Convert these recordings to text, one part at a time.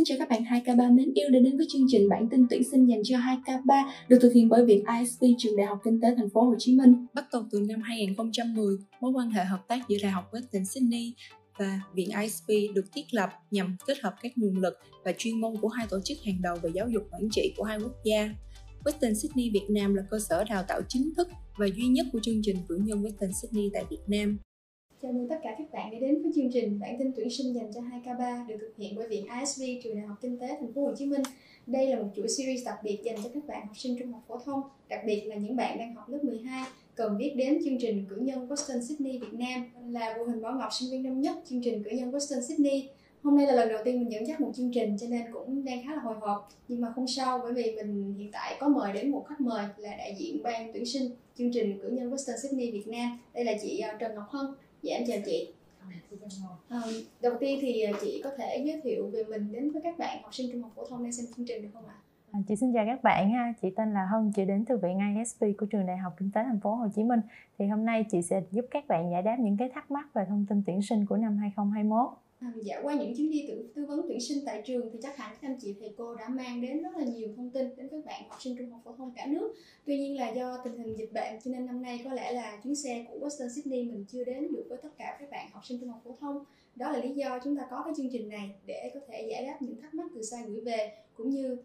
Xin chào các bạn 2K3 mến yêu đã đến với chương trình bản tin tuyển sinh dành cho 2K3 được thực hiện bởi Viện ISP Trường Đại học Kinh tế TP.HCM. Bắt đầu từ năm 2010, mối quan hệ hợp tác giữa Đại học Western Sydney và Viện ISP được thiết lập nhằm kết hợp các nguồn lực và chuyên môn của hai tổ chức hàng đầu về giáo dục quản trị của hai quốc gia. Western Sydney Việt Nam là cơ sở đào tạo chính thức và duy nhất của chương trình cử nhân Western Sydney tại Việt Nam. Chào mừng tất cả các bạn đã đến với chương trình bản tin tuyển sinh dành cho 2K3 được thực hiện bởi Viện ISP Trường Đại học Kinh tế TP.HCM. Đây là một chuỗi series đặc biệt dành cho các bạn học sinh trung học phổ thông, đặc biệt là những bạn đang học lớp 12 cần biết đến chương trình cử nhân Western Sydney Việt Nam. Mình là Vũ Huỳnh Bảo Ngọc, sinh viên năm nhất chương trình cử nhân Western Sydney. Hôm nay là lần đầu tiên mình dẫn dắt một chương trình cho nên cũng đang khá là hồi hộp, nhưng mà không sao, bởi vì mình hiện tại có mời đến một khách mời là đại diện ban tuyển sinh chương trình cử nhân Western Sydney Việt Nam. Đây là chị Trần Ngọc Hân. Dạ em chào chị. Đầu tiên thì chị có thể giới thiệu về mình đến với các bạn học sinh trung học phổ thông đang xem chương trình được không ạ? Chị xin chào các bạn ha, chị tên là Hân, chị đến từ Viện ISP của Trường Đại học Kinh tế TP.HCM. Thì hôm nay chị sẽ giúp các bạn giải đáp những cái thắc mắc về thông tin tuyển sinh của năm 2021. Dạ, qua những chuyến đi tư vấn tuyển sinh tại trường thì chắc hẳn các anh chị thầy cô đã mang đến rất là nhiều thông tin đến các bạn học sinh trung học phổ thông cả nước. Tuy nhiên là do tình hình dịch bệnh cho nên năm nay có lẽ là chuyến xe của Western Sydney mình chưa đến được với tất cả các bạn học sinh trung học phổ thông. Đó là lý do chúng ta có cái chương trình này để có thể giải đáp những thắc mắc từ xa gửi về, cũng như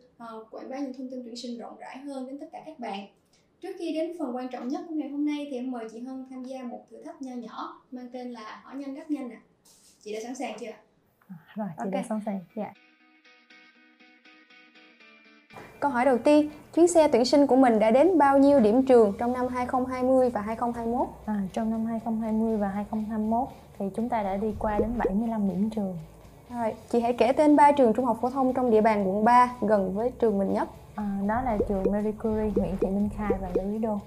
quảng bá những thông tin tuyển sinh rộng rãi hơn đến tất cả các bạn. Trước khi đến phần quan trọng nhất của ngày hôm nay thì em mời chị Hân tham gia một thử thách nho nhỏ mang tên là hỏi nhanh đáp nhanh ạ. Chị đã sẵn sàng chưa? Rồi, chị đã sẵn sàng. Dạ. Câu hỏi đầu tiên, chuyến xe tuyển sinh của mình đã đến bao nhiêu điểm trường trong năm 2020 và 2021? Trong năm 2020 và 2021 thì chúng ta đã đi qua đến 75 điểm trường. Rồi, chị hãy kể tên 3 trường trung học phổ thông trong địa bàn quận 3 gần với trường mình nhất. Đó là trường Marie Curie, Nguyễn Thị Minh Khai và Lý Đô.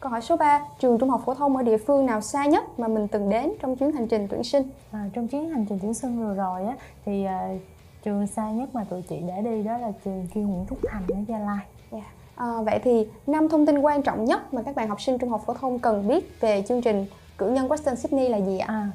Câu hỏi số 3, trường trung học phổ thông ở địa phương nào xa nhất mà mình từng đến trong chuyến hành trình tuyển sinh? Trong chuyến hành trình tuyển sinh vừa rồi á, thì trường xa nhất mà tụi chị đã đi đó là trường Kien Nguyễn Thúc Thang ở Gia Lai. Yeah. Vậy thì 5 thông tin quan trọng nhất mà các bạn học sinh trung học phổ thông cần biết về chương trình cử nhân Western Sydney là gì ạ?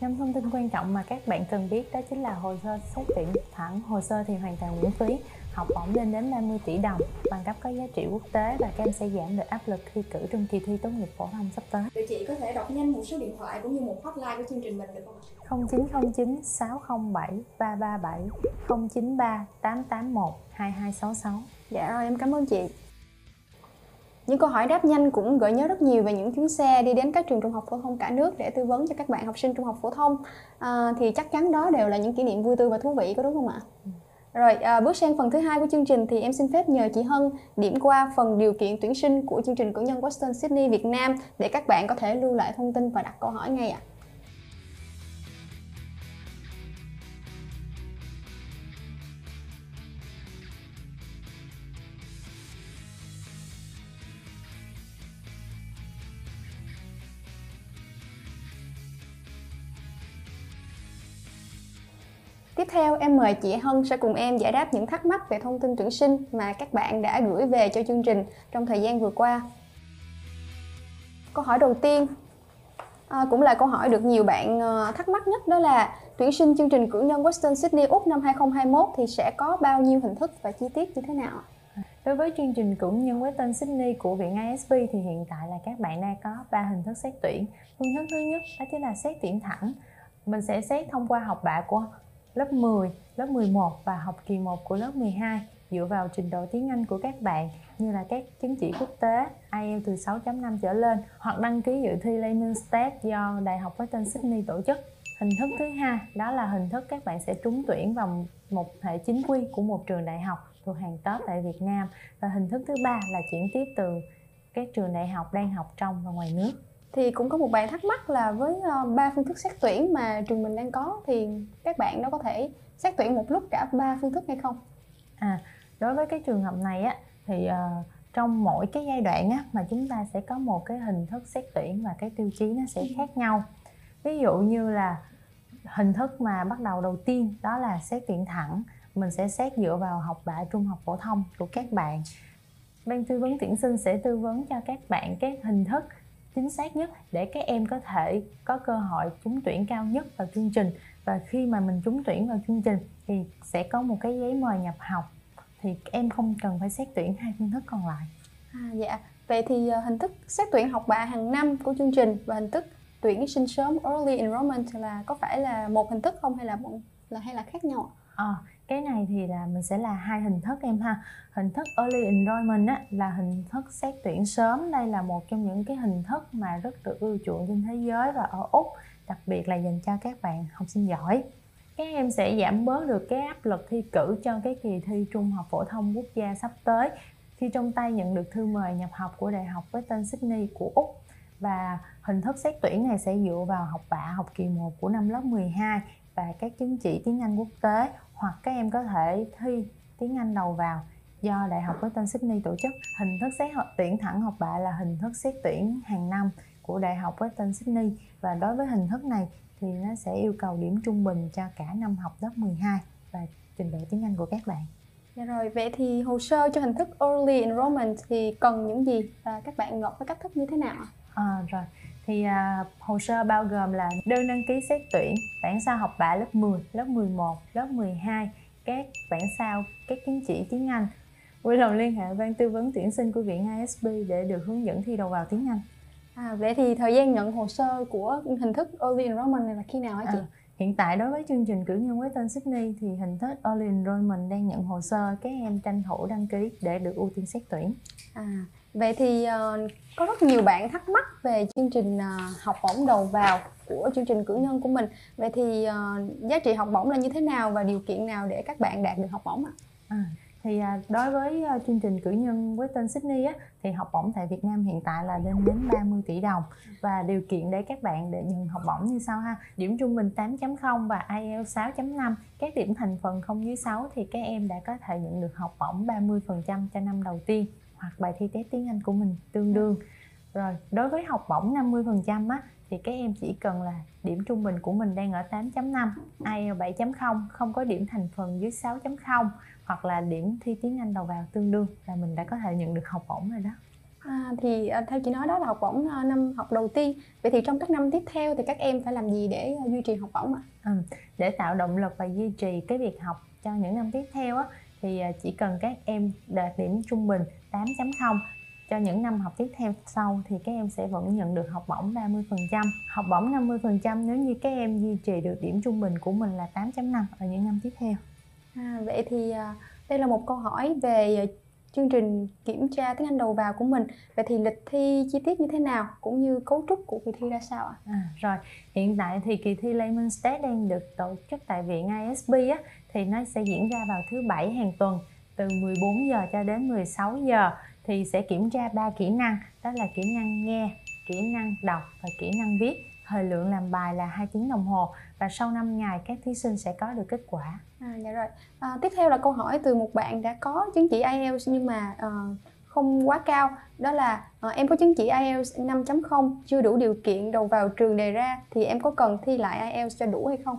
5 thông tin quan trọng mà các bạn cần biết đó chính là hồ sơ xét tuyển thẳng, hồ sơ thì hoàn toàn miễn phí, học bổng lên đến 30 tỷ đồng, bằng cấp có giá trị quốc tế và các em sẽ giảm được áp lực thi cử trong kỳ thi tốt nghiệp phổ thông sắp tới. Tụi chị có thể đọc nhanh một số điện thoại cũng như một hotline của chương trình mình được không? 0909 607 337 093 881 2266. Dạ rồi, em cảm ơn chị. Những câu hỏi đáp nhanh cũng gợi nhớ rất nhiều về những chuyến xe đi đến các trường trung học phổ thông cả nước để tư vấn cho các bạn học sinh trung học phổ thông. Thì chắc chắn đó đều là những kỷ niệm vui tươi và thú vị, có đúng không ạ? Rồi, bước sang phần thứ hai của chương trình thì em xin phép nhờ chị Hân điểm qua phần điều kiện tuyển sinh của chương trình cử nhân Western Sydney Việt Nam để các bạn có thể lưu lại thông tin và đặt câu hỏi ngay ạ. Tiếp theo, em mời chị Hân sẽ cùng em giải đáp những thắc mắc về thông tin tuyển sinh mà các bạn đã gửi về cho chương trình trong thời gian vừa qua. Câu hỏi đầu tiên cũng là câu hỏi được nhiều bạn thắc mắc nhất, đó là tuyển sinh chương trình cử nhân Western Sydney Úc năm 2021 thì sẽ có bao nhiêu hình thức và chi tiết như thế nào? Đối với chương trình cử nhân Western Sydney của Viện ISP thì hiện tại là các bạn đang có 3 hình thức xét tuyển. Phương thức thứ nhất đó chính là xét tuyển thẳng. Mình sẽ xét thông qua học bạ của lớp 10, lớp 11 và học kỳ 1 của lớp 12 dựa vào trình độ tiếng Anh của các bạn, như là các chứng chỉ quốc tế IELTS từ 6.5 trở lên hoặc đăng ký dự thi Placement Test do Đại học Western Sydney tổ chức. Hình thức thứ hai đó là hình thức các bạn sẽ trúng tuyển vào một hệ chính quy của một trường đại học thuộc hàng top tại Việt Nam, và hình thức thứ ba là chuyển tiếp từ các trường đại học đang học trong và ngoài nước. Thì cũng có một bạn thắc mắc là với 3 phương thức xét tuyển mà trường mình đang có thì các bạn đó có thể xét tuyển một lúc cả 3 phương thức hay không? Đối với cái trường hợp này á, thì trong mỗi cái giai đoạn á, mà chúng ta sẽ có một cái hình thức xét tuyển và cái tiêu chí nó sẽ khác nhau. Ví dụ như là hình thức mà bắt đầu đầu tiên đó là xét tuyển thẳng. Mình sẽ xét dựa vào học bạ trung học phổ thông của các bạn. Ban tư vấn tuyển sinh sẽ tư vấn cho các bạn các hình thức chính xác nhất để các em có thể có cơ hội trúng tuyển cao nhất vào chương trình. Và khi mà mình trúng tuyển vào chương trình thì sẽ có một cái giấy mời nhập học, thì em không cần phải xét tuyển hai phương thức còn lại. Dạ, vậy thì hình thức xét tuyển học bạ hàng năm của chương trình và hình thức tuyển sinh sớm early enrollment là có phải là một hình thức không, hay là khác nhau ạ? Cái này thì là mình sẽ là hai hình thức em ha. Hình thức early enrollment á, là hình thức xét tuyển sớm. Đây là một trong những cái hình thức mà rất được ưa chuộng trên thế giới và ở Úc, đặc biệt là dành cho các bạn học sinh giỏi. Các em sẽ giảm bớt được cái áp lực thi cử cho cái kỳ thi trung học phổ thông quốc gia sắp tới, khi trong tay nhận được thư mời nhập học của Đại học Western Sydney của Úc. Và hình thức xét tuyển này sẽ dựa vào học bạ học kỳ 1 của năm lớp 12 và các chứng chỉ tiếng Anh quốc tế, hoặc các em có thể thi tiếng Anh đầu vào do Đại học Western Sydney tổ chức. Hình thức xét tuyển thẳng học bạ là hình thức xét tuyển hàng năm của Đại học Western Sydney, và đối với hình thức này thì nó sẽ yêu cầu điểm trung bình cho cả năm học lớp 12 và trình độ tiếng Anh của các bạn. Dạ rồi, vậy thì hồ sơ cho hình thức early enrollment thì cần những gì và các bạn nộp với cách thức như thế nào ạ? Rồi, thì hồ sơ bao gồm là đơn đăng ký xét tuyển, bản sao học bạ lớp 10, lớp 11, lớp 12, các bản sao, các chứng chỉ tiếng Anh. Vui lòng liên hệ ban tư vấn tuyển sinh của Viện ISP để được hướng dẫn thi đầu vào tiếng Anh. Vậy thì thời gian nhận hồ sơ của hình thức early enrollment này là khi nào hả chị? Hiện tại đối với chương trình cử nhân Western Sydney thì hình thức early enrollment đang nhận hồ sơ, các em tranh thủ đăng ký để được ưu tiên xét tuyển. Vậy thì có rất nhiều bạn thắc mắc về chương trình học bổng đầu vào của chương trình cử nhân của mình. Vậy thì giá trị học bổng là như thế nào và điều kiện nào để các bạn đạt được học bổng ạ? Đối với chương trình cử nhân Western Sydney á, thì học bổng tại Việt Nam hiện tại là lên đến 30 tỷ đồng. Và điều kiện để các bạn để nhận học bổng như sau ha: điểm trung bình 8.0 và IELTS 6.5, các điểm thành phần không dưới 6 thì các em đã có thể nhận được học bổng 30% cho năm đầu tiên, hoặc bài thi test tiếng Anh của mình tương đương. Rồi, đối với học bổng 50% á, thì các em chỉ cần là điểm trung bình của mình đang ở 8.5, IELTS 7.0, không có điểm thành phần dưới 6.0, hoặc là điểm thi tiếng Anh đầu vào tương đương là mình đã có thể nhận được học bổng rồi đó. Thì theo chị nói đó là học bổng năm học đầu tiên. Vậy thì trong các năm tiếp theo thì các em phải làm gì để duy trì học bổng ạ? Để tạo động lực và duy trì cái việc học cho những năm tiếp theo á, thì chỉ cần các em đạt điểm trung bình 8.0 cho những năm học tiếp theo sau thì các em sẽ vẫn nhận được học bổng 30%, học bổng 50% nếu như các em duy trì được điểm trung bình của mình là 8.5 ở những năm tiếp theo. Vậy thì đây là một câu hỏi về chương trình kiểm tra tiếng Anh đầu vào của mình. Vậy thì lịch thi chi tiết như thế nào, cũng như cấu trúc của kỳ thi ra sao ạ? Rồi, hiện tại thì kỳ thi Placement Test đang được tổ chức tại Viện ISP á, thì nó sẽ diễn ra vào thứ Bảy hàng tuần từ 14 giờ cho đến 16 giờ. Thì sẽ kiểm tra 3 kỹ năng, đó là kỹ năng nghe, kỹ năng đọc và kỹ năng viết. Thời lượng làm bài là 2 tiếng đồng hồ và sau 5 ngày các thí sinh sẽ có được kết quả. Dạ rồi. Tiếp theo là câu hỏi từ một bạn đã có chứng chỉ IELTS nhưng mà không quá cao. Đó là em có chứng chỉ IELTS 5.0, chưa đủ điều kiện đầu vào trường đề ra thì em có cần thi lại IELTS cho đủ hay không?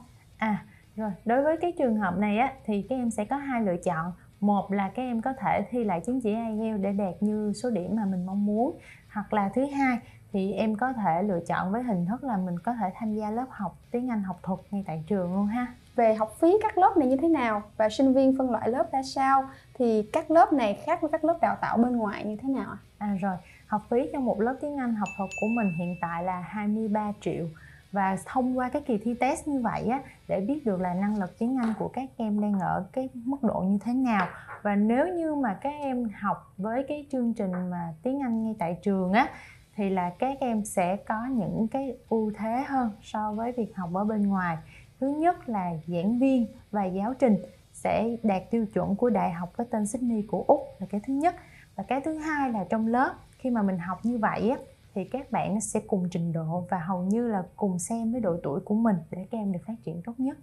Rồi, đối với cái trường hợp này á, thì các em sẽ có hai lựa chọn. Một là các em có thể thi lại chứng chỉ IELTS để đạt như số điểm mà mình mong muốn, hoặc là thứ hai thì em có thể lựa chọn với hình thức là mình có thể tham gia lớp học tiếng Anh học thuật ngay tại trường luôn ha. Về học phí các lớp này như thế nào và sinh viên phân loại lớp ra sao, thì các lớp này khác với các lớp đào tạo bên ngoài như thế nào ạ? Rồi, học phí cho một lớp tiếng Anh học thuật của mình hiện tại là 23 triệu. Và thông qua cái kỳ thi test như vậy á, để biết được là năng lực tiếng Anh của các em đang ở cái mức độ như thế nào. Và nếu như mà các em học với cái chương trình mà tiếng Anh ngay tại trường á, thì là các em sẽ có những cái ưu thế hơn so với việc học ở bên ngoài. Thứ nhất là giảng viên và giáo trình sẽ đạt tiêu chuẩn của Đại học Western Sydney của Úc là cái thứ nhất. Và cái thứ hai là trong lớp, khi mà mình học như vậy á, thì các bạn sẽ cùng trình độ và hầu như là cùng xem với độ tuổi của mình để các em được phát triển tốt nhất.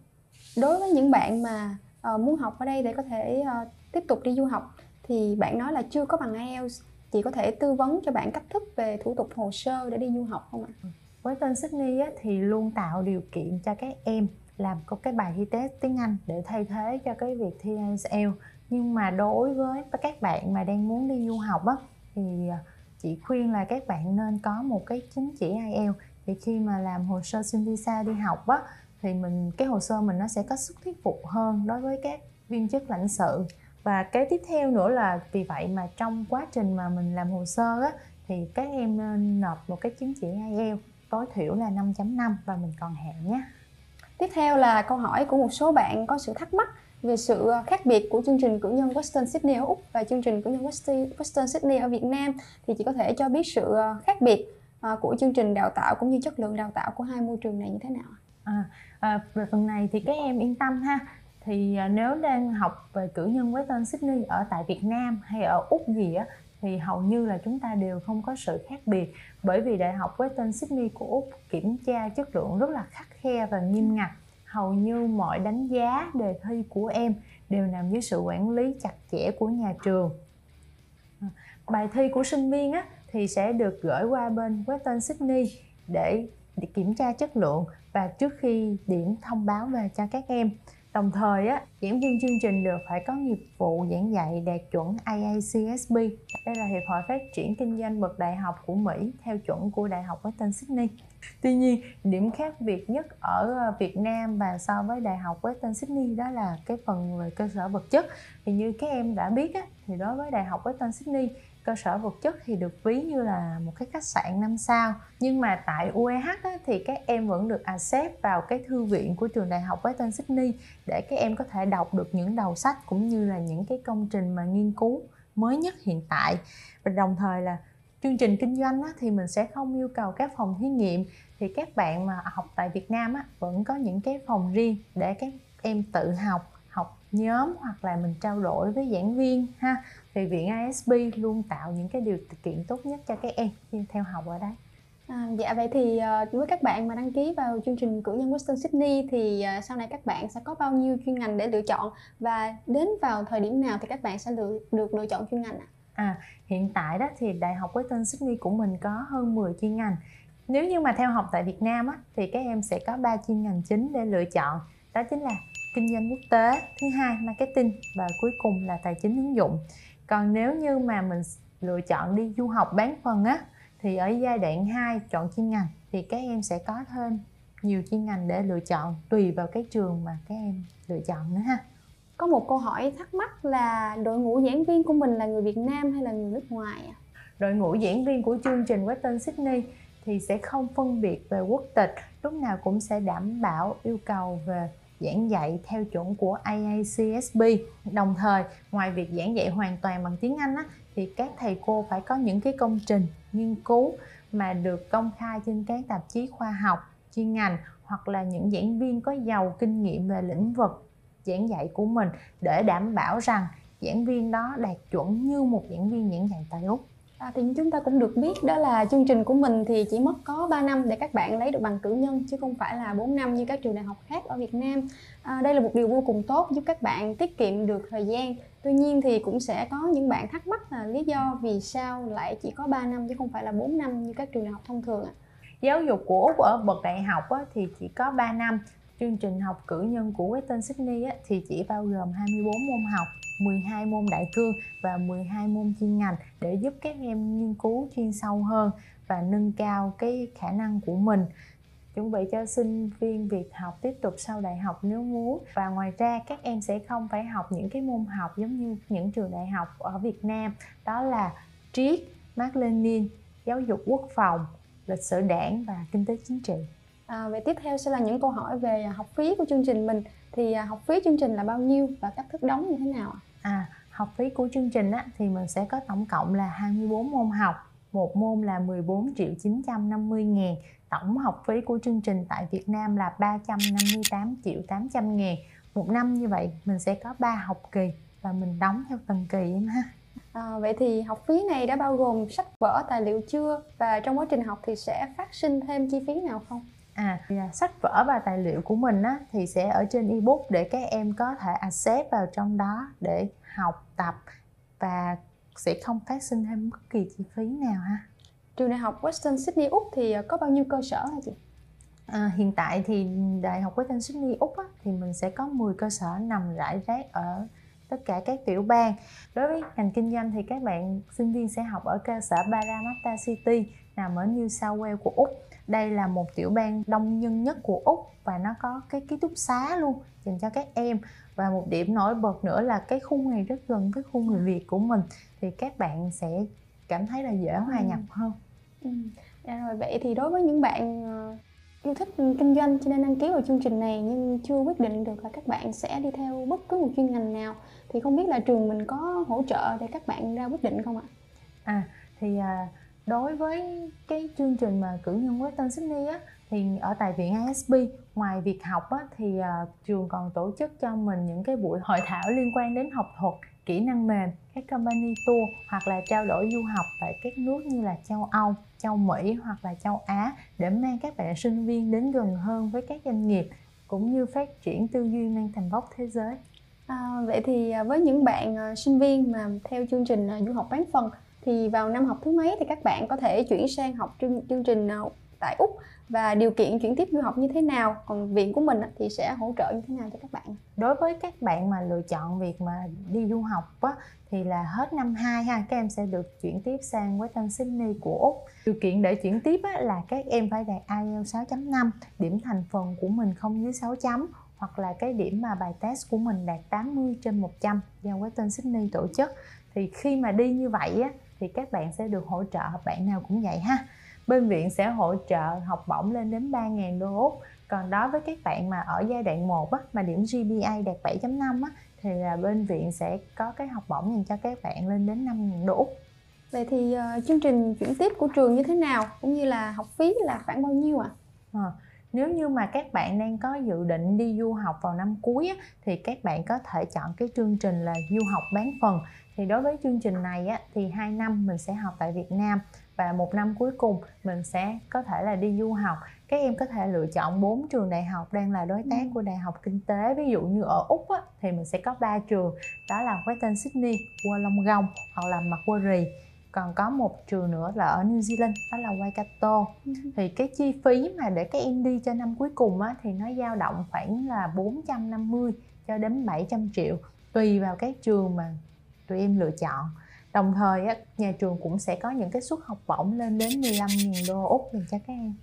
Đối với những bạn mà muốn học ở đây để có thể tiếp tục đi du học, thì bạn nói là chưa có bằng IELTS, chị có thể tư vấn cho bạn cách thức về thủ tục hồ sơ để đi du học không ạ? Western Sydney á, thì luôn tạo điều kiện cho các em làm có cái bài thi test tiếng Anh để thay thế cho cái việc thi IELTS. Nhưng mà đối với các bạn mà đang muốn đi du học á, thì chị khuyên là các bạn nên có một cái chứng chỉ IELTS để khi mà làm hồ sơ xin visa đi học á, thì cái hồ sơ mình nó sẽ có sức thuyết phục hơn đối với các viên chức lãnh sự. Và cái tiếp theo nữa là vì vậy mà trong quá trình mà mình làm hồ sơ á, thì các em nên nộp một cái chứng chỉ IELTS tối thiểu là 5.5 và mình còn hạn nhé. Tiếp theo là câu hỏi của một số bạn có sự thắc mắc về sự khác biệt của chương trình cử nhân Western Sydney ở Úc và chương trình cử nhân Western Sydney ở Việt Nam. Thì chị có thể cho biết sự khác biệt của chương trình đào tạo cũng như chất lượng đào tạo của hai môi trường này như thế nào? Về phần này thì các em yên tâm ha. Thì nếu đang học về cử nhân Western Sydney ở tại Việt Nam hay ở Úc gì á, thì hầu như là chúng ta đều không có sự khác biệt, bởi vì Đại học Western Sydney của Úc kiểm tra chất lượng rất là khắt khe và nghiêm ngặt. Hầu như mọi đánh giá đề thi của em đều nằm dưới sự quản lý chặt chẽ của nhà trường. Bài thi của sinh viên á, thì sẽ được gửi qua bên Western Sydney để kiểm tra chất lượng và trước khi điểm thông báo về cho các em. Đồng thời, giảng viên chương trình đều phải có nghiệp vụ giảng dạy đạt chuẩn AACSB. Đây là Hiệp hội Phát triển Kinh doanh bậc đại học của Mỹ theo chuẩn của Đại học Western Sydney. Tuy nhiên, điểm khác biệt nhất ở Việt Nam và so với Đại học Western Sydney đó là cái phần về cơ sở vật chất. Thì như các em đã biết, thì đối với Đại học Western Sydney, cơ sở vật chất thì được ví như là một cái khách sạn 5 sao. Nhưng mà tại UEH thì các em vẫn được accept vào cái thư viện của trường Đại học Western Sydney để các em có thể đọc được những đầu sách cũng như là những cái công trình mà nghiên cứu mới nhất hiện tại. Và đồng thời là chương trình kinh doanh thì mình sẽ không yêu cầu các phòng thí nghiệm. Thì các bạn mà học tại Việt Nam vẫn có những cái phòng riêng để các em tự học nhóm hoặc là mình trao đổi với giảng viên ha. Thì Viện ISP luôn tạo những cái điều kiện tốt nhất cho các em khi theo học ở đây. Dạ vậy thì với các bạn mà đăng ký vào chương trình cử nhân Western Sydney thì sau này các bạn sẽ có bao nhiêu chuyên ngành để lựa chọn và đến vào thời điểm nào thì các bạn sẽ được lựa chọn chuyên ngành ạ? Hiện tại đó thì Đại học Western Sydney của mình có hơn 10 chuyên ngành. Nếu như mà theo học tại Việt Nam thì các em sẽ có 3 chuyên ngành chính để lựa chọn. Đó chính là kinh doanh quốc tế, thứ hai marketing và cuối cùng là tài chính ứng dụng. Còn nếu như mà mình lựa chọn đi du học bán phần thì ở giai đoạn 2 chọn chuyên ngành thì các em sẽ có thêm nhiều chuyên ngành để lựa chọn tùy vào cái trường mà các em lựa chọn nữa ha. Có một câu hỏi thắc mắc là đội ngũ giảng viên của mình là người Việt Nam hay là người nước ngoài ạ? Đội ngũ giảng viên của chương trình Western Sydney thì sẽ không phân biệt về quốc tịch, lúc nào cũng sẽ đảm bảo yêu cầu về giảng dạy theo chuẩn của AACSB. Đồng thời, ngoài việc giảng dạy hoàn toàn bằng tiếng Anh thì các thầy cô phải có những cái công trình nghiên cứu mà được công khai trên các tạp chí khoa học, chuyên ngành hoặc là những giảng viên có giàu kinh nghiệm về lĩnh vực giảng dạy của mình để đảm bảo rằng giảng viên đó đạt chuẩn như một giảng viên giảng dạy tại Úc. Thì chúng ta cũng được biết đó là chương trình của mình thì chỉ mất có 3 năm để các bạn lấy được bằng cử nhân chứ không phải là 4 năm như các trường đại học khác ở Việt Nam. Đây là một điều vô cùng tốt giúp các bạn tiết kiệm được thời gian. Tuy nhiên thì cũng sẽ có những bạn thắc mắc là lý do vì sao lại chỉ có 3 năm chứ không phải là 4 năm như các trường đại học thông thường. Giáo dục của Úc ở bậc đại học thì chỉ có 3 năm. Chương trình học cử nhân của Western Sydney thì chỉ bao gồm 24 môn học, 12 môn đại cương và 12 môn chuyên ngành để giúp các em nghiên cứu chuyên sâu hơn và nâng cao cái khả năng của mình. Chuẩn bị cho sinh viên việc học tiếp tục sau đại học nếu muốn. Và ngoài ra các em sẽ không phải học những cái môn học giống như những trường đại học ở Việt Nam. Đó là triết, Mác Lênin, giáo dục quốc phòng, lịch sử đảng và kinh tế chính trị. Vậy tiếp theo sẽ là những câu hỏi về học phí của chương trình mình. Thì học phí chương trình là bao nhiêu và cách thức đóng như thế nào ạ? Học phí của chương trình thì mình sẽ có tổng cộng là 24 môn học. Một môn là 14.950.000. Tổng học phí của chương trình tại Việt Nam là 358.800.000. Một năm như vậy mình sẽ có 3 học kỳ và mình đóng theo từng kỳ em ha. Vậy thì học phí này đã bao gồm sách vở, tài liệu chưa? Và trong quá trình học thì sẽ phát sinh thêm chi phí nào không? Sách vở và tài liệu của mình thì sẽ ở trên ebook để các em có thể access vào trong đó để học tập và sẽ không phát sinh thêm bất kỳ chi phí nào ha. Trường Đại học Western Sydney Úc thì có bao nhiêu cơ sở hả chị? Hiện tại thì Đại học Western Sydney Úc thì mình sẽ có 10 cơ sở nằm rải rác ở tất cả các tiểu bang. Đối với ngành kinh doanh thì các bạn sinh viên sẽ học ở cơ sở Parramatta City nằm ở New South Wales của Úc. Đây là một tiểu bang đông dân nhất của Úc và nó có cái ký túc xá luôn dành cho các em. Và một điểm nổi bật nữa là cái khung này rất gần với khung người Việt của mình, thì các bạn sẽ cảm thấy là dễ hòa nhập hơn. Rồi, vậy thì đối với những bạn yêu thích kinh doanh cho nên đăng ký vào chương trình này nhưng chưa quyết định được là các bạn sẽ đi theo bất cứ một chuyên ngành nào, thì không biết là trường mình có hỗ trợ để các bạn ra quyết định không ạ? Đối với cái chương trình mà cử nhân Western Sydney á, thì ở tại Viện ISP, ngoài việc học á, thì trường còn tổ chức cho mình những cái buổi hội thảo liên quan đến học thuật, kỹ năng mềm, các company tour hoặc là trao đổi du học tại các nước như là châu Âu, châu Mỹ hoặc là châu Á để mang các bạn sinh viên đến gần hơn với các doanh nghiệp cũng như phát triển tư duy mang tầm vóc thế giới. Vậy thì với những bạn sinh viên mà theo chương trình du học bán phần thì vào năm học thứ mấy thì các bạn có thể chuyển sang học chương trình tại Úc, và điều kiện chuyển tiếp du học như thế nào, còn viện của mình thì sẽ hỗ trợ như thế nào cho các bạn? Đối với các bạn mà lựa chọn việc mà đi du học á, thì là hết năm 2 ha, các em sẽ được chuyển tiếp sang Western Sydney của Úc. Điều kiện để chuyển tiếp á, là các em phải đạt IELTS 6.5, điểm thành phần của mình không dưới 6 chấm hoặc là cái điểm mà bài test của mình đạt 80 trên 100 do Western Sydney tổ chức. Thì khi mà đi như vậy á, thì các bạn sẽ được hỗ trợ, bạn nào cũng vậy ha. Bên viện sẽ hỗ trợ học bổng lên đến 3.000 đô Úc. Còn đối với các bạn mà ở giai đoạn 1 á, mà điểm GPA đạt 7.5 á, thì là bên viện sẽ có cái học bổng dành cho các bạn lên đến 5.000 đô Úc. Vậy thì chương trình chuyển tiếp của trường như thế nào, cũng như là học phí là khoảng bao nhiêu ạ? Nếu như mà các bạn đang có dự định đi du học vào năm cuối á, thì các bạn có thể chọn cái chương trình là du học bán phần. Thì đối với chương trình này á, thì 2 năm mình sẽ học tại Việt Nam và 1 năm cuối cùng mình sẽ có thể là đi du học. Các em có thể lựa chọn 4 trường đại học đang là đối tác của Đại học Kinh tế. Ví dụ như ở Úc á, thì mình sẽ có 3 trường, đó là Western Sydney, Wollongong hoặc là Macquarie. Còn có một trường nữa là ở New Zealand, đó là Waikato. Thì cái chi phí mà để các em đi cho năm cuối cùng á, thì nó dao động khoảng là 450 cho đến 700 triệu tùy vào các trường mà tụi em lựa chọn. Đồng thời á, nhà trường cũng sẽ có những cái suất học bổng lên đến 15.000 đô Úc dành cho các em.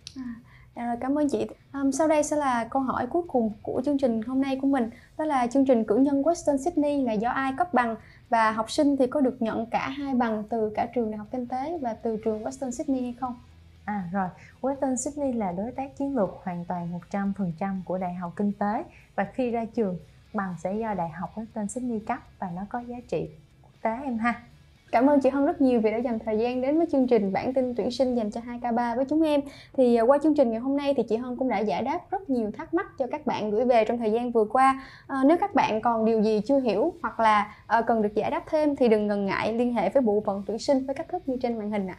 Rồi, cảm ơn chị. Sau đây sẽ là câu hỏi cuối cùng của chương trình hôm nay của mình. Đó là chương trình cử nhân Western Sydney là do ai cấp bằng? Và học sinh thì có được nhận cả hai bằng từ cả trường Đại học Kinh tế và từ trường Western Sydney hay không? Rồi, Western Sydney là đối tác chiến lược hoàn toàn 100% của Đại học Kinh tế. Và khi ra trường, bằng sẽ do Đại học Western Sydney cấp và nó có giá trị quốc tế em ha. Cảm ơn chị Hân rất nhiều vì đã dành thời gian đến với chương trình bản tin tuyển sinh dành cho 2K3 với chúng em. Thì qua chương trình ngày hôm nay thì chị Hân cũng đã giải đáp rất nhiều thắc mắc cho các bạn gửi về trong thời gian vừa qua. Nếu các bạn còn điều gì chưa hiểu hoặc là cần được giải đáp thêm thì đừng ngần ngại liên hệ với bộ phận tuyển sinh với cách thức như trên màn hình ạ.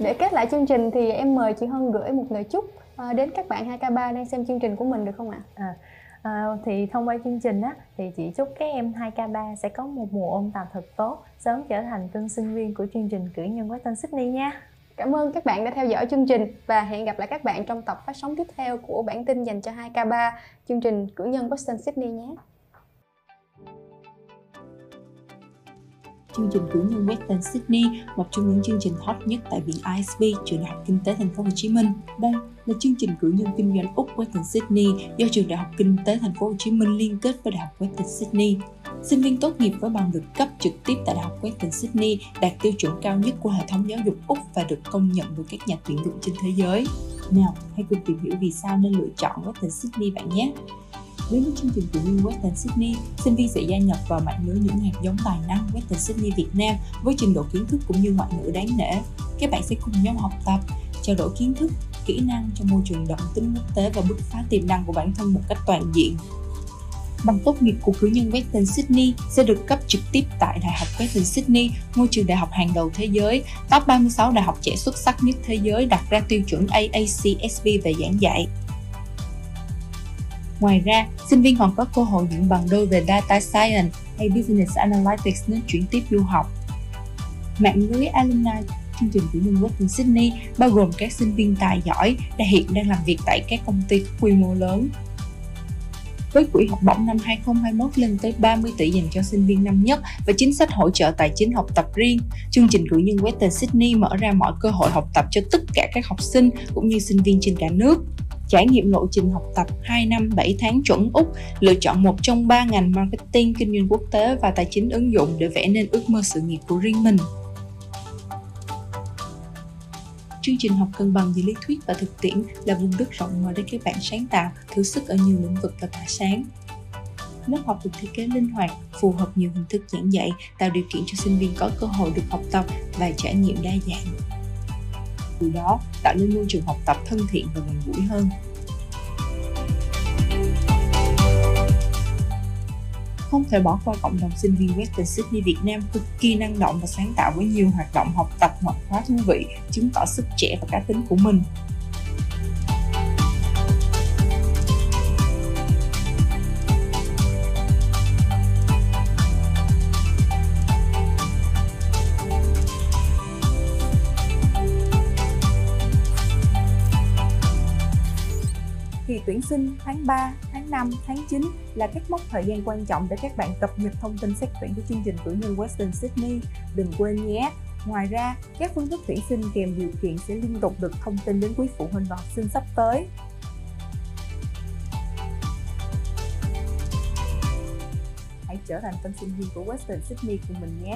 Để kết lại chương trình thì em mời chị Hân gửi một lời chúc đến các bạn 2K3 đang xem chương trình của mình được không ạ? Thì thông qua chương trình á, thì chị chúc các em 2K3 sẽ có một mùa ôn tập thật tốt, sớm trở thành tân sinh viên của chương trình cử nhân Western Sydney nha. Cảm ơn các bạn đã theo dõi chương trình và hẹn gặp lại các bạn trong tập phát sóng tiếp theo của bản tin dành cho 2K3 chương trình cử nhân Western Sydney nhé. Chương trình cử nhân Western Sydney, một trong những chương trình hot nhất tại Viện ISP, Trường Đại học Kinh tế TP.HCM. Đây là chương trình cử nhân kinh doanh Úc Western Sydney do Trường Đại học Kinh tế TP.HCM liên kết với Đại học Western Sydney. Sinh viên tốt nghiệp với bằng được cấp trực tiếp tại Đại học Western Sydney đạt tiêu chuẩn cao nhất của hệ thống giáo dục Úc và được công nhận bởi các nhà tuyển dụng trên thế giới. Nào, hãy cùng tìm hiểu vì sao nên lựa chọn Western Sydney bạn nhé! Đến với chương trình cử nhân Western Sydney, sinh viên sẽ gia nhập vào mạng lưới những hạt giống tài năng Western Sydney Việt Nam với trình độ kiến thức cũng như ngoại ngữ đáng nể. Các bạn sẽ cùng nhau học tập, trao đổi kiến thức, kỹ năng trong môi trường đậm tính quốc tế và bứt phá tiềm năng của bản thân một cách toàn diện. Bằng tốt nghiệp của cử nhân Western Sydney sẽ được cấp trực tiếp tại Đại học Western Sydney, ngôi trường đại học hàng đầu thế giới. Top 36 đại học trẻ xuất sắc nhất thế giới đặt ra tiêu chuẩn AACSB về giảng dạy. Ngoài ra, sinh viên còn có cơ hội nhận bằng đôi về Data Science hay Business Analytics nếu chuyển tiếp du học. Mạng lưới alumni chương trình cử nhân Western Sydney bao gồm các sinh viên tài giỏi đã hiện đang làm việc tại các công ty quy mô lớn. Với quỹ học bổng năm 2021 lên tới 30 tỷ dành cho sinh viên năm nhất và chính sách hỗ trợ tài chính học tập riêng, chương trình cử nhân Western Sydney mở ra mọi cơ hội học tập cho tất cả các học sinh cũng như sinh viên trên cả nước. Trải nghiệm lộ trình học tập 2 năm 7 tháng chuẩn Úc, lựa chọn một trong 3 ngành marketing, kinh doanh quốc tế và tài chính ứng dụng để vẽ nên ước mơ sự nghiệp của riêng mình. Chương trình học cân bằng giữa lý thuyết và thực tiễn là vùng đất rộng mở để các bạn sáng tạo, thử sức ở nhiều lĩnh vực và tỏa sáng. Lớp học được thiết kế linh hoạt, phù hợp nhiều hình thức giảng dạy, tạo điều kiện cho sinh viên có cơ hội được học tập và trải nghiệm đa dạng. Từ đó, tạo nên môi trường học tập thân thiện và gần gũi hơn. Không thể bỏ qua cộng đồng sinh viên Western Sydney Việt Nam cực kỳ năng động và sáng tạo với nhiều hoạt động học tập ngoại khóa thú vị, chứng tỏ sức trẻ và cá tính của mình. Kỳ tuyển sinh tháng 3, tháng 5, tháng 9 là các mốc thời gian quan trọng để các bạn cập nhật thông tin xét tuyển của chương trình cử nhân Western Sydney. Đừng quên nhé! Ngoài ra, các phương thức tuyển sinh kèm điều kiện sẽ liên tục được thông tin đến quý phụ huynh và học sinh sắp tới. Hãy trở thành tân sinh viên của Western Sydney của mình nhé!